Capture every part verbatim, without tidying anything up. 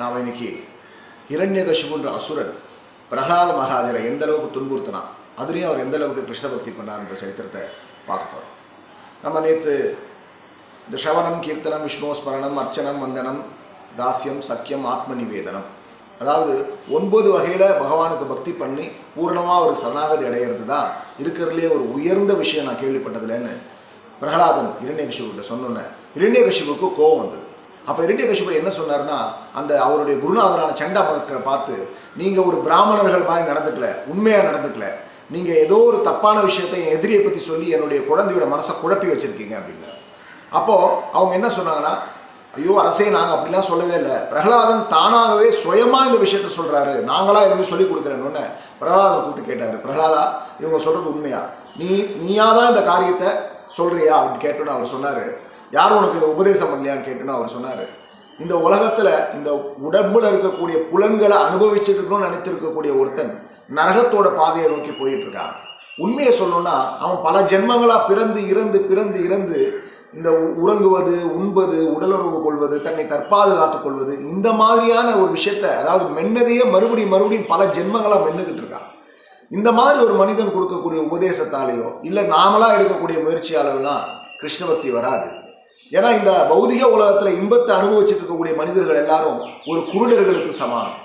நாம் இன்னைக்கு ஹிரண்யகசிபுன்ற அசுரன் பிரகலாத மகாராஜரை எந்த அளவுக்கு துன்புறுத்தினான், அதுலேயும் அவர் எந்த அளவுக்கு கிருஷ்ண பக்தி பண்ணார் என்ற சரித்திரத்தை பார்க்க போகிறோம். நம்ம நேற்று இந்த ஷவனம், கீர்த்தனம், விஷ்ணு ஸ்மரணம், அர்ச்சனம், வந்தனம், தாஸ்யம், சக்கியம், ஆத்ம நிவேதனம், அதாவது ஒன்பது வகையில் பகவானுக்கு பக்தி பண்ணி பூர்ணமாக ஒரு சரணாகதி அடைகிறது தான் இருக்கிறதுலே ஒரு உயர்ந்த விஷயம் நான் கேள்விப்பட்டதில்லைன்னு பிரகலாதன் இரண்யகசிபுட்ட சொன்னோன்னே இரண்யகசிபுக்கு கோபம் வந்தது. அப்போ இரண்யகசிபு என்ன சொன்னார்னா, அந்த அவருடைய குருநாதனான சண்டா மகனை பார்த்து, நீங்கள் ஒரு பிராமணர்கள் மாதிரி நடந்துக்கல, உண்மையாக நடந்துக்கல, நீங்கள் ஏதோ ஒரு தப்பான விஷயத்தை என் எதிரியை பற்றி சொல்லி என்னுடைய குழந்தையோட மனசை குழப்பி வச்சுருக்கீங்க அப்படின்னா. அப்போது அவங்க என்ன சொன்னாங்கன்னா, ஐயோ அரசே, நாங்கள் அப்படிலாம் சொல்லவே இல்லை, பிரகலாதன் தானாகவே சுயமாக இந்த விஷயத்த சொல்கிறாரு, நாங்களாக எதுவுமே சொல்லிக் கொடுக்குறேன்னு பிரகலாதன் கூப்பிட்டு கேட்டார், பிரகலாதா இவங்க சொல்கிறது உண்மையா, நீ நீயாக தான் இந்த காரியத்தை சொல்கிறியா அப்படின்னு கேட்டோன்னு அவர் சொன்னார். யாரும் உனக்கு இதை உபதேசம் பண்ணலையான்னு கேட்டோன்னு அவர் சொன்னார், இந்த உலகத்தில் இந்த உடம்பில் இருக்கக்கூடிய புலன்களை அனுபவிச்சுருக்கணும்னு நினைத்திருக்கக்கூடிய ஒருத்தன் நரகத்தோட பாதையை நோக்கி போயிட்டுருக்கான். உண்மையை சொல்லணுன்னா அவன் பல ஜென்மங்களாக பிறந்து இறந்து பிறந்து இறந்து இந்த உறங்குவது, உண்பது, உடலுறவு கொள்வது, தன்னை தற்பாதுகாத்துக் கொள்வது, இந்த மாதிரியான ஒரு விஷயத்தை, அதாவது மென்னதையே மறுபடியும் மறுபடியும் பல ஜென்மங்களாக மென்னுக்கிட்டு இருக்கான். இந்த மாதிரி ஒரு மனிதன் கொடுக்கக்கூடிய உபதேசத்தாலேயோ இல்லை நாமளாக எடுக்கக்கூடிய முயற்சியாலெல்லாம் கிருஷ்ணபக்தி வராது. ஏன்னா இந்த பௌதிக உலகத்தில் இன்பத்தை அனுபவிச்சுட்டு இருக்கக்கூடிய மனிதர்கள் எல்லாரும் ஒரு குருடர்களுக்கு சமானம்.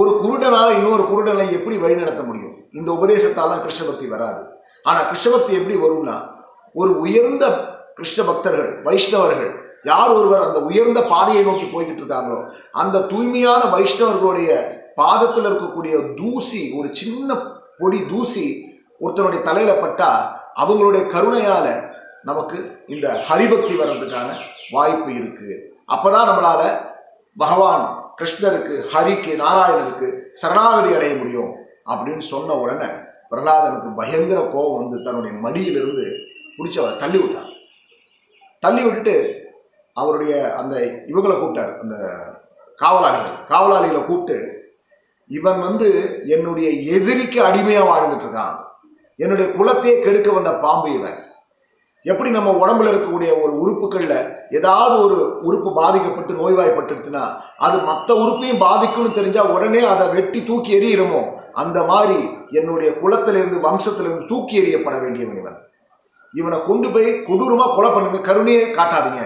ஒரு குருடனால் இன்னொரு குருடனை எப்படி வழிநடத்த முடியும்? இந்த உபதேசத்தால் தான் கிருஷ்ணபக்தி வராது. ஆனால் கிருஷ்ணபக்தி எப்படி வரும்னா, ஒரு உயர்ந்த கிருஷ்ண பக்தர்கள், வைஷ்ணவர்கள், யார் ஒருவர் அந்த உயர்ந்த பாதையை நோக்கி போய்கிட்டு இருக்காங்களோ, அந்த தூய்மையான வைஷ்ணவர்களுடைய பாதத்தில் இருக்கக்கூடிய தூசி, ஒரு சின்ன பொடி தூசி ஒருத்தனுடைய தலையில் பட்டால் அவங்களுடைய கருணையால் நமக்கு இந்த ஹரிபக்தி வர்றதுக்கான வாய்ப்பு இருக்குது. அப்போ தான் நம்மளால் பகவான் கிருஷ்ணருக்கு, ஹரிக்கு, நாராயணனுக்கு சரணாகதி அடைய முடியும் அப்படின்னு சொன்ன உடனே பிரகலாதனுக்கு பயங்கர கோபம் வந்து தன்னுடைய மடியிலிருந்து பிடிச்சி அவரை தள்ளி விட்டார். தள்ளி விட்டுட்டு அவருடைய அந்த இவங்களை கூப்பிட்டார், அந்த காவலாளிகள், காவலாளிகளை கூப்பிட்டு, இவன் வந்து என்னுடைய எதிரிக்கு அடிமையாக வாழ்ந்துட்டு இருக்கான், என்னுடைய குலத்தையே கெடுக்க வந்த பாம்பு இவன். எப்படி நம்ம உடம்புல இருக்கக்கூடிய ஒரு உறுப்புகளில் ஏதாவது ஒரு உறுப்பு பாதிக்கப்பட்டு நோய்வாய்ப்பட்டுடுச்சுன்னா அது மற்ற உறுப்பையும் பாதிக்கும்னு தெரிஞ்சால் உடனே அதை வெட்டி தூக்கி எறியிடுமோ, அந்த மாதிரி என்னுடைய குலத்திலிருந்து வம்சத்திலிருந்து தூக்கி எறியப்பட வேண்டியவன் இவன். இவனை கொண்டு போய் கொடூரமாக கொலை பண்ணுங்க, கருணையே காட்டாதீங்க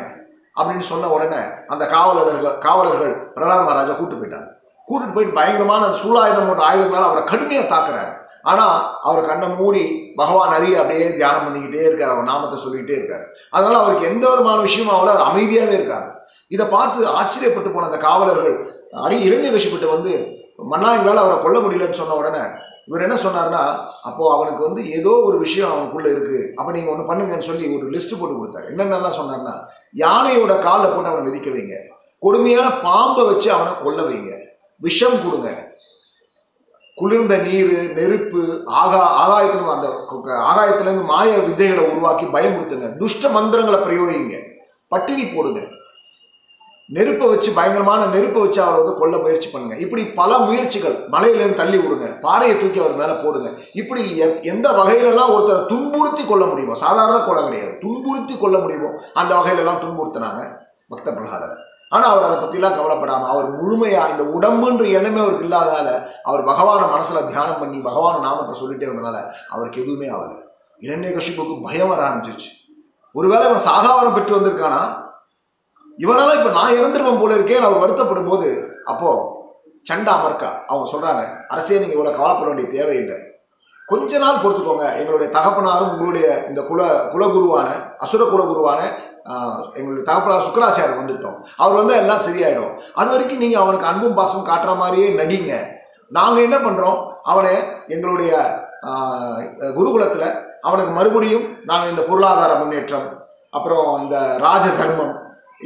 அப்படின்னு சொன்ன உடனே அந்த காவலர்கள் காவலர்கள் பிரகலாத மகாராஜா கூப்பிட்டு போயிட்டாங்க. கூப்பிட்டு போயிட்டு பயங்கரமான அந்த சூலாயுதம் போன்ற ஆயுதங்களால் அவரை கடுமையாக தாக்குறாங்க. ஆனால் அவர் கண்ணை மூடி பகவான் ஹரி அப்படியே தியானம் பண்ணிக்கிட்டே இருக்கார், அவர் நாமத்தை சொல்லிக்கிட்டே இருக்கார். அதனால் அவருக்கு எந்த விதமான விஷயமும் அவளை அவர் அமைதியாகவே இருக்கார். இதை பார்த்து ஆச்சரியப்பட்டு போன அந்த காவலர்கள் ஹரி இரண்யகசிபுட்ட வந்து, மன்னா எங்களால் அவரை கொல்ல முடியலன்னு சொன்ன உடனே இவர் என்ன சொன்னார்னா, அப்போது அவனுக்கு வந்து ஏதோ ஒரு விஷயம் அவனுக்குள்ளே இருக்குது, அப்போ நீங்கள் ஒன்று பண்ணுங்கன்னு சொல்லி ஒரு லிஸ்ட்டு போட்டு கொடுத்தாரு. என்னென்னலாம் சொன்னார்னா, யானையோட காலில் போட்டு அவனை மிதிக்க வைங்க, கொடுமையான பாம்பை வச்சு அவனை கொல்ல வைங்க, விஷம் கொடுங்க, குளிர்ந்த நீர், நெருப்பு, ஆகா ஆகாயத்திலும் அந்த ஆகாயத்திலேருந்து மாய வித்தைகளை உருவாக்கி பயமுறுத்துங்க, துஷ்ட மந்திரங்களை பிரயோகிங்க, பட்டினி போடுங்க, நெருப்பை வச்சு பயங்கரமான நெருப்பை வச்சு அவரை வந்து கொல்ல முயற்சி பண்ணுங்க, இப்படி பல முயற்சிகள், மலையிலேருந்து தள்ளி விடுங்க, பாறையை தூக்கி அவர் மேலே போடுங்க, இப்படி எந்த வகையிலெல்லாம் ஒருத்தரை துன்புறுத்தி கொள்ள முடியுமோ, சாதாரண கொலை கிடையாது, துன்புறுத்தி கொள்ள முடியுமோ அந்த வகையிலெல்லாம் துன்புறுத்தினாங்க பக்த பிரகலாதரை. ஆனால் அவர் அதை பற்றிலாம் கவலைப்படாமல் அவர் முழுமையாக இந்த உடம்புன்ற எண்ணமே அவருக்கு இல்லாதனால, அவர் பகவானை மனசில் தியானம் பண்ணி பகவானை நாமத்தை சொல்லிகிட்டே இருந்தனால அவருக்கு எதுவுமே ஆகலை. இரண்யகசிபுக்கு பயம் வர ஆரம்பிச்சிச்சு, ஒருவேளை இவன் சாகாவரம் பெற்று வந்திருக்கானா, இவனால் இப்போ நான் இறந்துருவேன் போல இருக்கேன் அவர் வருத்தப்படும் போது, அப்போது சண்டா அமர்க்கா அவங்க சொல்கிறாங்க, அரசே நீங்கள் இவ்வளோ கவலைப்பட வேண்டிய தேவையில்லை, கொஞ்ச நாள் பொறுத்துக்கோங்க, எங்களுடைய தகப்பனாரும் உங்களுடைய இந்த குல குலகுருவான அசுர குலகுருவான எங்களுடைய தகப்பனார் சுக்கராச்சாரியர் வந்துட்டோம், அவர் வந்தால் எல்லாம் சரியாயிடும், அது வரைக்கும் நீங்கள் அவனுக்கு அன்பும் பாசமும் காட்டுற மாதிரியே நடிங்க, நாங்கள் என்ன பண்ணுறோம், அவனை எங்களுடைய குருகுலத்தில் அவனுக்கு மறுபடியும் நாங்கள் இந்த பொருளாதார முன்னேற்றம், அப்புறம் இந்த ராஜ தர்மம்,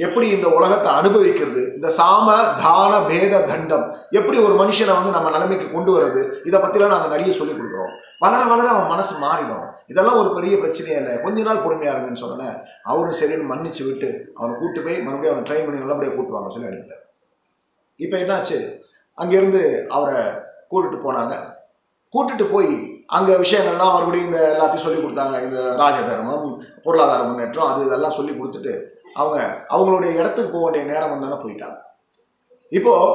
எப்படி இந்த உலகத்தை அனுபவிக்கிறது, இந்த சாம தான பேத தண்டம், எப்படி ஒரு மனுஷனை வந்து நம்ம நிலைமைக்கு கொண்டு வர்றது, இதை பற்றிலாம் நாங்கள் நிறைய சொல்லிக் கொடுக்குறோம், வளர வளர அவன் மனசு மாறிடும், இதெல்லாம் ஒரு பெரிய பிரச்சனையே இல்லை, கொஞ்ச நாள் பொறுமையாக இருங்கன்னு சொன்னேன். அவரும் சரின்னு மன்னிச்சு விட்டு அவனை கூப்பிட்டு போய் மறுபடியும் அவனை ட்ரெயின் பண்ணி நல்லபடியாக கூட்டுவாங்க சொல்லி அனுப்பிட்டார். இப்போ என்னாச்சு, அங்கேருந்து அவரை கூட்டுட்டு போனாங்க. கூட்டுட்டு போய் அங்கே விஷயங்கள்லாம் மறுபடியும் இந்த எல்லாத்தையும் சொல்லி கொடுத்தாங்க, இந்த ராஜ தர்மம், பொருளாதார முன்னேற்றம், அது இதெல்லாம் சொல்லி கொடுத்துட்டு அவங்க அவங்களுடைய இடத்துக்கு போக வேண்டிய நேரம் வந்தோன்னா போயிட்டாங்க. இப்போது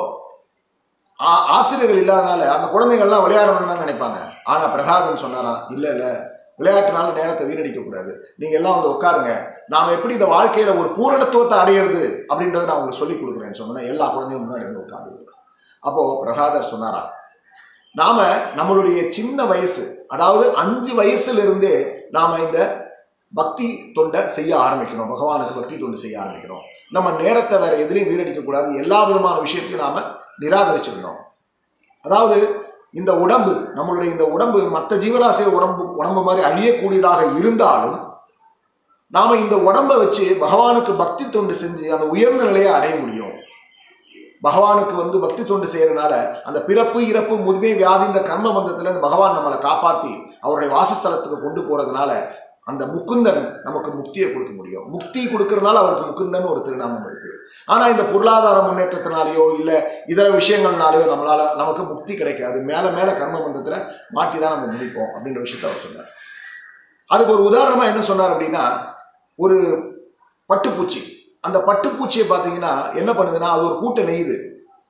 ஆசிரியர்கள் இல்லாதனால அந்த குழந்தைகள்லாம் விளையாடணும்னு தான் நினைப்பாங்க. ஆனால் பிரகலாதன் சொன்னாராம், இல்லை இல்லை விளையாட்டுனால நேரத்தை வீணடிக்கக்கூடாது, நீங்கள் எல்லாம் வந்து உட்காருங்க, நாம் எப்படி இந்த வாழ்க்கையில் ஒரு பூரணத்துவத்தை அடையிறது அப்படின்றத நான் உங்களுக்கு சொல்லிக் கொடுக்குறேன்னு சொன்னேன். எல்லா குழந்தையும் முன்னாடி வந்து உட்காந்துருக்கோம். அப்போது பிரகலாதர் சொன்னாராம், நாம் நம்மளுடைய சின்ன வயசு, அதாவது அஞ்சு வயசுலேருந்தே நாம் இந்த பக்தி தொண்டை செய்ய ஆரம்பிக்கணும், பகவானுக்கு பக்தி தொண்டை செய்ய ஆரம்பிக்கணும். நம்ம நேரத்தை வேறு எதிரையும் வீணடிக்கக்கூடாது, எல்லா விதமான விஷயத்தையும் நாம் நிராகரிச்சிடணும். அதாவது இந்த உடம்பு, நம்மளுடைய இந்த உடம்பு மற்ற ஜீவராசி உடம்பு உடம்பு மாதிரி அழியக்கூடியதாக இருந்தாலும் நாம் இந்த உடம்பை வச்சு பகவானுக்கு பக்தி தொண்டு செஞ்சு அந்த உயர்ந்த நிலையை அடைய முடியும். பகவானுக்கு வந்து பக்தி தொண்டு செய்கிறதுனால அந்த பிறப்பு இறப்பு முதுமை வியாதின்ற கர்ம பந்தத்திலேருந்து பகவான் நம்மளை காப்பாற்றி அவருடைய வாசஸ்தலத்துக்கு கொண்டு போகிறதுனால அந்த முக்குந்தன் நமக்கு முக்தியை கொடுக்க முடியும். முக்தி கொடுக்கறதுனால அவருக்கு முக்குந்தன் ஒரு திருநாமம் இருக்குது. ஆனால் இந்த பொருளாதார முன்னேற்றத்தினாலேயோ இல்லை இதர விஷயங்கள்னாலேயோ நம்மளால் நமக்கு முக்தி கிடைக்காது. மேலே மேலே கர்ம பந்தத்தில் மாட்டி தான் நம்ம முடிப்போம் அப்படின்ற விஷயத்த அவர் சொன்னார். அதுக்கு ஒரு உதாரணமாக என்ன சொன்னார் அப்படின்னா, ஒரு பட்டுப்பூச்சி, அந்த பட்டுப்பூச்சியை பார்த்தீங்கன்னா என்ன பண்ணுதுன்னா, அது ஒரு கூட்டை நெய்யுது.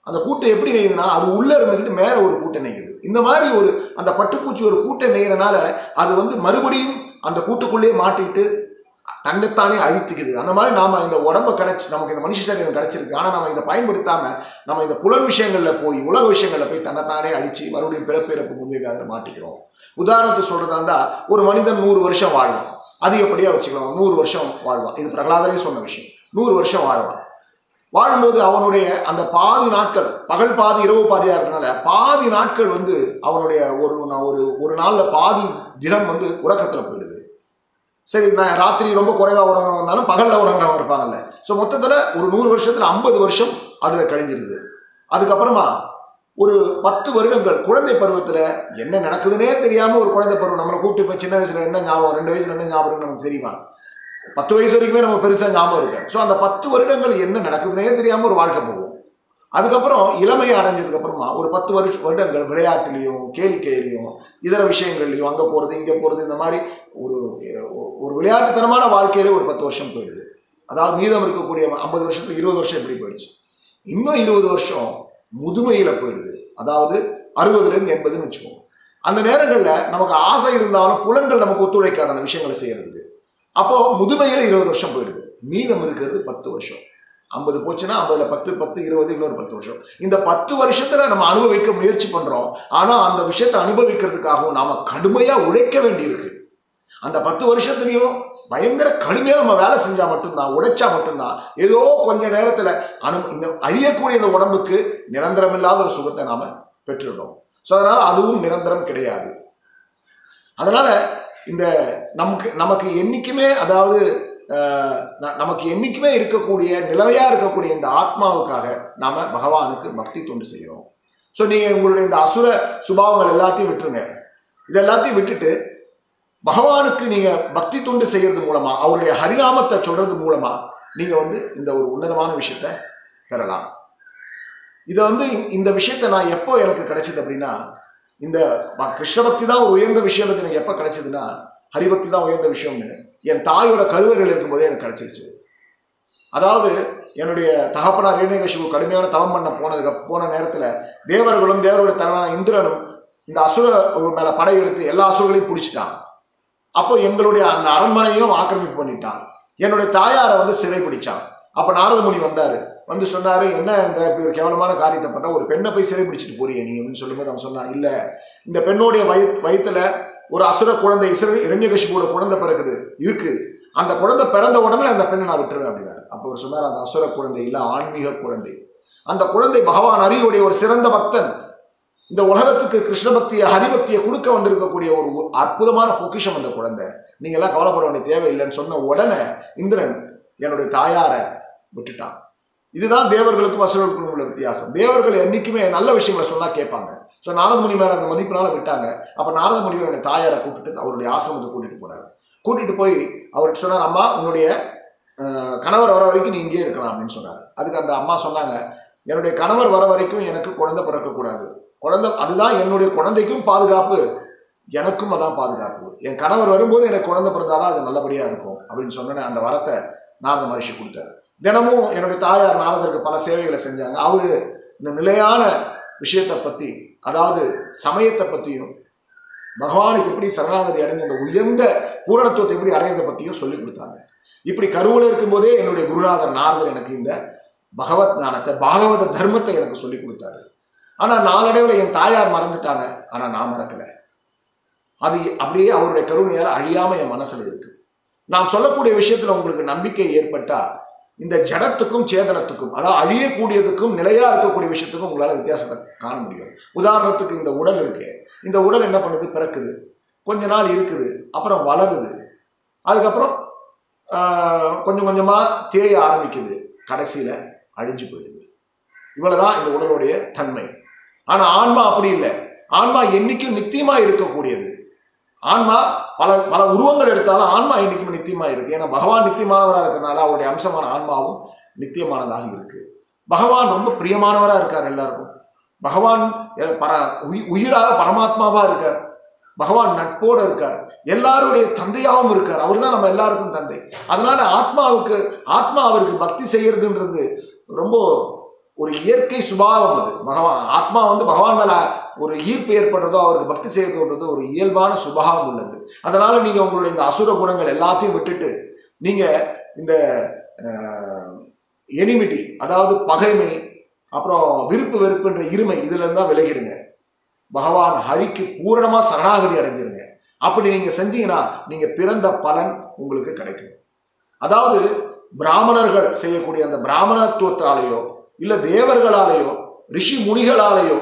அந்த கூட்டை எப்படி நெய்யுதுன்னா, அது உள்ளே இருந்துக்கிட்டு மேலே ஒரு கூட்டை நெய்யுது. இந்த மாதிரி ஒரு அந்த பட்டுப்பூச்சி ஒரு கூட்டை நெய்கிறனால அது வந்து மறுபடியும் அந்த கூட்டுக்குள்ளேயே மாட்டிட்டு தன்னைத்தானே அழித்துக்குது. அந்த மாதிரி நாம் இந்த உடம்பை கிடச்சி நமக்கு இந்த மனுஷ சரீரம் கிடச்சிருக்கு, ஆனால் நம்ம இதை பயன்படுத்தாமல் நம்ம இந்த புலன் விஷயங்களில் போய் உலக விஷயங்களில் போய் தன்னைத்தானே அழித்து மறுபடியும் பிறப்பிறப்பு முன்மைக்காக மாட்டிக்கிறோம். உதாரணத்துக்கு சொல்கிறதா இருந்தால், ஒரு மனிதன் நூறு வருஷம் வாழ்வான், அது எப்படியாக வச்சுக்கலாம், நூறு வருஷம் வாழ்வான். இது பிரகலாதரே சொன்ன விஷயம். நூறு வருஷம் வாழ்வான். வாழும்போது அவனுடைய அந்த பாதி நாட்கள், பகல் பாதி இரவு பாதியாக இருக்கிறனால பாதி நாட்கள் வந்து அவனுடைய ஒரு ஒரு ஒரு நாளில் பாதி தினம் வந்து உறக்கத்தில் போயிடுது. சரி, நான் ராத்திரி ரொம்ப குறைவாக உறங்குறவங்க இருந்தாலும் பகலில் உறங்குறவங்க இருப்பாங்கல்ல. ஸோ மொத்தத்தில் ஒரு நூறு வருஷத்தில் ஐம்பது வருஷம் அதில் கழிஞ்சிடுது. அதுக்கப்புறமா ஒரு பத்து வருடங்கள் குழந்தை பருவத்தில் என்ன நடக்குதுன்னே தெரியாமல் ஒரு குழந்தை பருவம், நம்மளை கூப்பிட்டு இப்போ சின்ன வயசில் என்ன ஞாபகம், ரெண்டு வயசில் என்ன ஞாபகம் நமக்கு தெரியுமா, பத்து வயசு வரைக்குமே நம்ம பெருசாக ஞாபகம் இருக்கேன். ஸோ அந்த பத்து வருடங்கள் என்ன நடக்குதுன்னே தெரியாமல் ஒரு வாழ்க்கை போகும். அதுக்கப்புறம் இளமையை அடைஞ்சதுக்கப்புறமா ஒரு பத்து வருஷ வருடங்கள் விளையாட்டுலேயும் கேளிக்கையிலையும் இதர விஷயங்கள்லையும் அங்கே போகிறது இங்கே போகிறது, இந்த மாதிரி ஒரு ஒரு விளையாட்டுத்தனமான வாழ்க்கையிலே ஒரு பத்து வருஷம் போயிடுது. அதாவது மீதம் இருக்கக்கூடிய ஐம்பது வருஷத்துக்கு இருபது வருஷம் எப்படி போயிடுச்சு, இன்னும் இருபது வருஷம் முதுமையில் போயிடுது. அதாவது அறுபதுலேருந்து எண்பதுன்னு வச்சுக்கோங்க. அந்த நேரங்களில் நமக்கு ஆசை இருந்தாலும் புலன்கள் நமக்கு ஒத்துழைக்காது அந்த விஷயங்களை செய்கிறதுக்கு. அப்போது முதுமையில் இருபது வருஷம் போயிடுது, மீதம் இருக்கிறது பத்து வருஷம். ஐம்பது போச்சுன்னா ஐம்பதில் பத்து, பத்து இருபது, இன்னொரு பத்து வருஷம். இந்த பத்து வருஷத்தில் நம்ம அனுபவிக்க முயற்சி பண்ணுறோம். ஆனால் அந்த விஷயத்தை அனுபவிக்கிறதுக்காகவும் நாம் கடுமையாக உழைக்க வேண்டியிருக்கு. அந்த பத்து வருஷத்துலேயும் பயங்கர கடுமையாக நம்ம வேலை செஞ்சால் மட்டும்தான், உழைச்சா மட்டும்தான் ஏதோ கொஞ்சம் நேரத்தில் அனு இந்த அழியக்கூடிய இந்த உடம்புக்கு நிரந்தரமில்லாத ஒரு சுகத்தை நாம் பெற்றுடணும். ஸோ அதனால் அதுவும் நிரந்தரம் கிடையாது. அதனால் இந்த நமக்கு நமக்கு என்றைக்குமே, அதாவது நமக்கு என்றைக்குமே இருக்கக்கூடிய நிலைமையாக இருக்கக்கூடிய இந்த ஆத்மாவுக்காக நாம் பகவானுக்கு பக்தி தொண்டு செய்கிறோம். ஸோ நீங்கள் உங்களுடைய இந்த அசுர சுபாவங்கள் எல்லாத்தையும் விட்டுருங்க. இது எல்லாத்தையும் விட்டுட்டு பகவானுக்கு நீங்கள் பக்தி தொண்டு செய்கிறது மூலமாக, அவருடைய ஹரிநாமத்தை சொல்கிறது மூலமாக நீங்கள் வந்து இந்த ஒரு உன்னதமான விஷயத்தை பெறலாம். இதை வந்து இந்த விஷயத்தை நான் எப்போ எனக்கு கிடைச்சிது அப்படின்னா, இந்த கிருஷ்ண பக்தி தான் ஒரு உயர்ந்த விஷயம் வந்து எனக்கு எப்போ கிடைச்சதுன்னா, ஹரிபக்தி தான் உயர்ந்த விஷயம்னு என் தாயோட கருவறையில் இருக்கும்போதே எனக்கு கிடச்சிருச்சு. அதாவது என்னுடைய தகப்பனார் ஹிரண்யகசிபு கடுமையான தவம் பண்ண போனதுக்கு போன நேரத்தில் தேவர்களும் தேவருடைய தலைவனான இந்திரனும் இந்த அசுர மேலே படையெடுத்து எல்லா அசுரர்களையும் பிடிச்சிட்டான். அப்போ எங்களுடைய அந்த அரண்மனையும் ஆக்கிரமிப்பு பண்ணிட்டான். என்னுடைய தாயாரை வந்து சிறை பிடிச்சான். அப்போ நாரத முனி வந்தார், வந்து சொன்னார், என்ன இந்த இப்படி ஒரு கேவலமான காரியத்தை பண்ணுற, ஒரு பெண்ணை போய் சிறை பிடிச்சிட்டு போறியே நீ அப்படின்னு சொல்லும்போது அவன் சொன்னான், இல்லை இந்த பெண்ணோடைய வய வயிற்றில் ஒரு அசுர குழந்தை இசுரன் இரண்யகசிபோட குழந்தை பிறகுது இருக்குது, அந்த குழந்தை பிறந்த உடனே அந்த பெண்ணை நான் விட்டுருவேன் அப்படின்னாரு. அப்போ அவர் சொன்னார், அந்த அசுர குழந்தை இல்லை, ஆன்மீக குழந்தை, அந்த குழந்தை பகவான் ஹரியுடைய ஒரு சிறந்த பக்தன், இந்த உலகத்துக்கு கிருஷ்ண பக்தியை ஹரிபக்தியை கொடுக்க வந்திருக்கக்கூடிய ஒரு அற்புதமான பொக்கிஷம் அந்த குழந்தை, நீங்கள் எல்லாம் கவலைப்பட வேண்டிய தேவையில்லைன்னு சொன்ன உடனே இந்திரன் என்னுடைய தாயாரை விட்டுட்டான். இதுதான் தேவர்களுக்கும் அசுரர்களுக்கும் உள்ள வித்தியாசம். தேவர்கள் என்றைக்குமே நல்ல விஷயங்களை சொன்னால் கேட்பாங்க. ஸோ நாரத முனி மேலே அந்த மதிப்பினால் விட்டாங்க. அப்போ நாரத முனிவனுடைய தாயாரை கூப்பிட்டு அவருடைய ஆசிரமத்தை கூட்டிகிட்டு போனார். கூட்டிகிட்டு போய் அவர்கிட்ட சொன்னார், அம்மா உன்னுடைய கணவர் வர வரைக்கும் நீ இங்கே இருக்கலாம் அப்படின்னு சொன்னார். அதுக்கு அந்த அம்மா சொன்னாங்க, என்னுடைய கணவர் வர வரைக்கும் எனக்கு குழந்தை பிறக்கக்கூடாது, குழந்தை அதுதான் என்னுடைய குழந்தைக்கும் பாதுகாப்பு, எனக்கும் அதான் பாதுகாப்பு, என் கணவர் வரும்போது எனக்கு குழந்தை பிறந்தாதான் அது நல்லபடியாக இருக்கும் அப்படின்னு சொன்னேன். அந்த வரத்தை நாரத மகரிஷி கொடுத்தாரு. தினமும் என்னுடைய தாயார் நாரதருக்கு பல சேவைகளை செஞ்சாங்க. அவர் இந்த நிலையான விஷயத்தை பற்றி, அதாவது சமயத்தை பற்றியும் பகவானுக்கு எப்படி சரணாகதி அடைந்த அந்த உயர்ந்த பூரணத்துவத்தை எப்படி அடைந்த பற்றியும் சொல்லிக் கொடுத்தாங்க. இப்படி கருவில் இருக்கும்போதே என்னுடைய குருநாதர் நாரதர் எனக்கு இந்த பகவத் ஞானத்தை, பாகவத தர்மத்தை எனக்கு சொல்லிக் கொடுத்தாரு. ஆனால் நாளடைவில் என் தாயார் மறந்துட்டாங்க, ஆனால் நான் மறக்கலை. அது அப்படியே அவருடைய கருணையால் அழியாமல் என் மனசில் இருக்குது. நான் சொல்லக்கூடிய விஷயத்தில் உங்களுக்கு நம்பிக்கை ஏற்பட்டால் இந்த ஜடத்துக்கும் சேதனத்துக்கும், அதாவது அழியக்கூடியதுக்கும் நிலையாக இருக்கக்கூடிய விஷயத்துக்கும் உங்களால் வித்தியாசத்தை காண முடியும். உதாரணத்துக்கு இந்த உடல் இருக்கு, இந்த உடல் என்ன பண்ணுது? பிறக்குது, கொஞ்ச நாள் இருக்குது, அப்புறம் வளருது, அதுக்கப்புறம் கொஞ்சம் கொஞ்சமாக தேய ஆரம்பிக்குது, கடைசியில் அழிஞ்சு போயிடுது. இவ்வளோதான் இந்த உடலுடைய தன்மை. ஆனால் ஆன்மா அப்படி இல்லை. ஆன்மா என்றைக்கும் நித்தியமாக இருக்கக்கூடியது. ஆன்மா பல பல உருவங்கள் எடுத்தாலும் ஆன்மா என்றைக்கும் நித்தியமாக இருக்குது. ஏன்னா பகவான் நித்தியமானவராக இருக்கிறதுனால அவருடைய அம்சமான ஆன்மாவும் நித்தியமானதாக இருக்குது. பகவான் ரொம்ப பிரியமானவராக இருக்கார் எல்லாருக்கும். பகவான் பர உயிராக பரமாத்மாவாக இருக்கார். பகவான் நட்போடு இருக்கார், எல்லாருடைய தந்தையாகவும் இருக்கார். அவர் தான் நம்ம எல்லாருக்கும் தந்தை. அதனால் ஆத்மாவுக்கு, ஆத்மா அவருக்கு பக்தி செய்கிறதுன்றது ரொம்ப ஒரு இயற்கை சுபாவம். அது பகவான் ஆத்மா வந்து பகவான் மேலே ஒரு ஈர்ப்பு ஏற்படுறதோ, அவருக்கு பக்தி செய்யப்படுறதோ ஒரு இயல்பான சுபாவம் உள்ளது. அதனால் நீங்கள் உங்களுடைய இந்த அசுர குணங்கள் எல்லாத்தையும் விட்டுட்டு நீங்கள் இந்த எனிமிட்டி, அதாவது பகைமை, அப்புறம் விருப்பு வெறுப்புன்ற இருமை, இதுலேருந்து தான் விலகிடுங்க. பகவான் ஹரிக்கு பூரணமாக சரணாகதி அடைஞ்சிருங்க. அப்படி நீங்கள் செஞ்சீங்கன்னா நீங்கள் பிறந்த பலன் உங்களுக்கு கிடைக்கும். அதாவது பிராமணர்கள் செய்யக்கூடிய அந்த பிராமணத்துவத்தாலேயோ, இல்லை தேவர்களாலேயோ, ரிஷி முனிகளாலேயோ,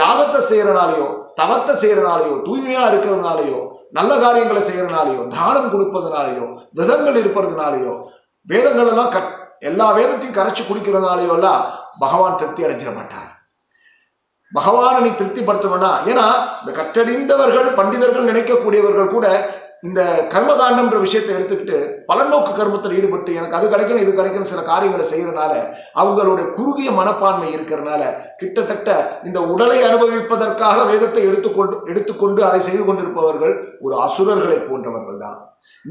யாகத்தை செய்கிறனாலேயோ, தவத்தை செய்கிறனாலேயோ, தூய்மையாக இருக்கிறதுனாலேயோ, நல்ல காரியங்களை செய்கிறனாலேயோ, தானம் கொடுப்பதுனாலேயோ, விதங்கள் இருப்பதுனாலேயோ, வேதங்கள் எல்லாம் கட் எல்லா வேதத்தையும் கரைச்சி குடிக்கிறதுனாலேயோ எல்லாம் பகவான் திருப்தி அடைஞ்சிட மாட்டார். பகவானை நீ திருப்திப்படுத்தணும்னா, ஏன்னா இந்த கற்றறிந்தவர்கள் பண்டிதர்கள் நினைக்கக்கூடியவர்கள் கூட இந்த கர்மகாண்டம்ன்ற விஷயத்தை எடுத்துக்கிட்டு பலநோக்கு கர்மத்தில் ஈடுபட்டு எனக்கு அது கிடைக்கணும் இது கிடைக்கணும் சில காரியங்களை செய்கிறனால, அவங்களுடைய குறுகிய மனப்பான்மை இருக்கிறனால கிட்டத்தட்ட இந்த உடலை அனுபவிப்பதற்காக வேதத்தை எடுத்துக்கொண்டு எடுத்துக்கொண்டு அதை செய்து கொண்டிருப்பவர்கள் ஒரு அசுரர்களை போன்றவர்கள் தான்.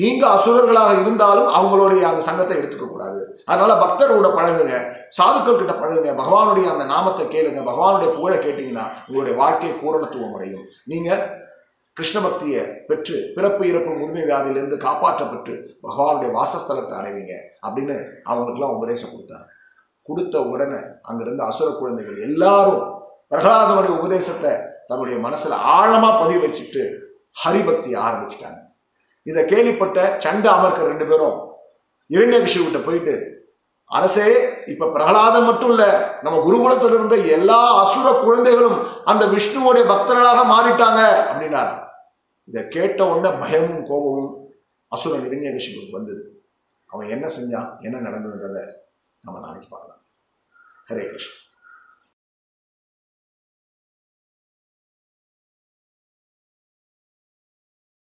நீங்கள் அசுரர்களாக இருந்தாலும் அவங்களுடைய அந்த சங்கத்தை எடுத்துக்கக்கூடாது. அதனால் பக்தர்களோட பழகுங்க, சாதுக்கள் கிட்ட பழகுங்க, பகவானுடைய அந்த நாமத்தை கேளுங்க, பகவானுடைய புகழை கேட்டிங்கன்னா உங்களுடைய வாழ்க்கை பூரணத்துவம் அடையும். நீங்கள் கிருஷ்ண பக்தியை பெற்று பிறப்பு இறப்பு முதுமை வியாதியிலிருந்து காப்பாற்றப்பட்டு பகவானுடைய வாசஸ்தலத்தை அடைவீங்க அப்படின்னு அவங்களுக்குலாம் உபதேசம் கொடுத்தாங்க. கொடுத்த உடனே அங்கிருந்து அசுர குழந்தைகள் எல்லாரும் பிரகலாதனுடைய உபதேசத்தை தன்னுடைய மனசில் ஆழமாக பதிவு வச்சுட்டு ஹரிபக்தியை ஆரம்பிச்சிட்டாங்க. இதை கேள்விப்பட்ட சண்ட அமர்க்க ரெண்டு பேரும் இரண்யகசியகிட்ட போயிட்டு, அரசே, இப்போ பிரகலாதம் மட்டும் இல்லை, நம்ம குருகுலத்தில் இருந்த எல்லா அசுர குழந்தைகளும் அந்த விஷ்ணுவோடைய பக்தர்களாக மாறிட்டாங்க அப்படின்னாரு. இதை கேட்ட உடனே பயமும் கோபமும் அசுரன் இரண்யகசியனுக்கு வந்தது. அவன் என்ன செஞ்சான், என்ன நடந்ததுன்றதை நம்ம நாளைக்கு பார்க்கலாம். ஹரே கிருஷ்ணா.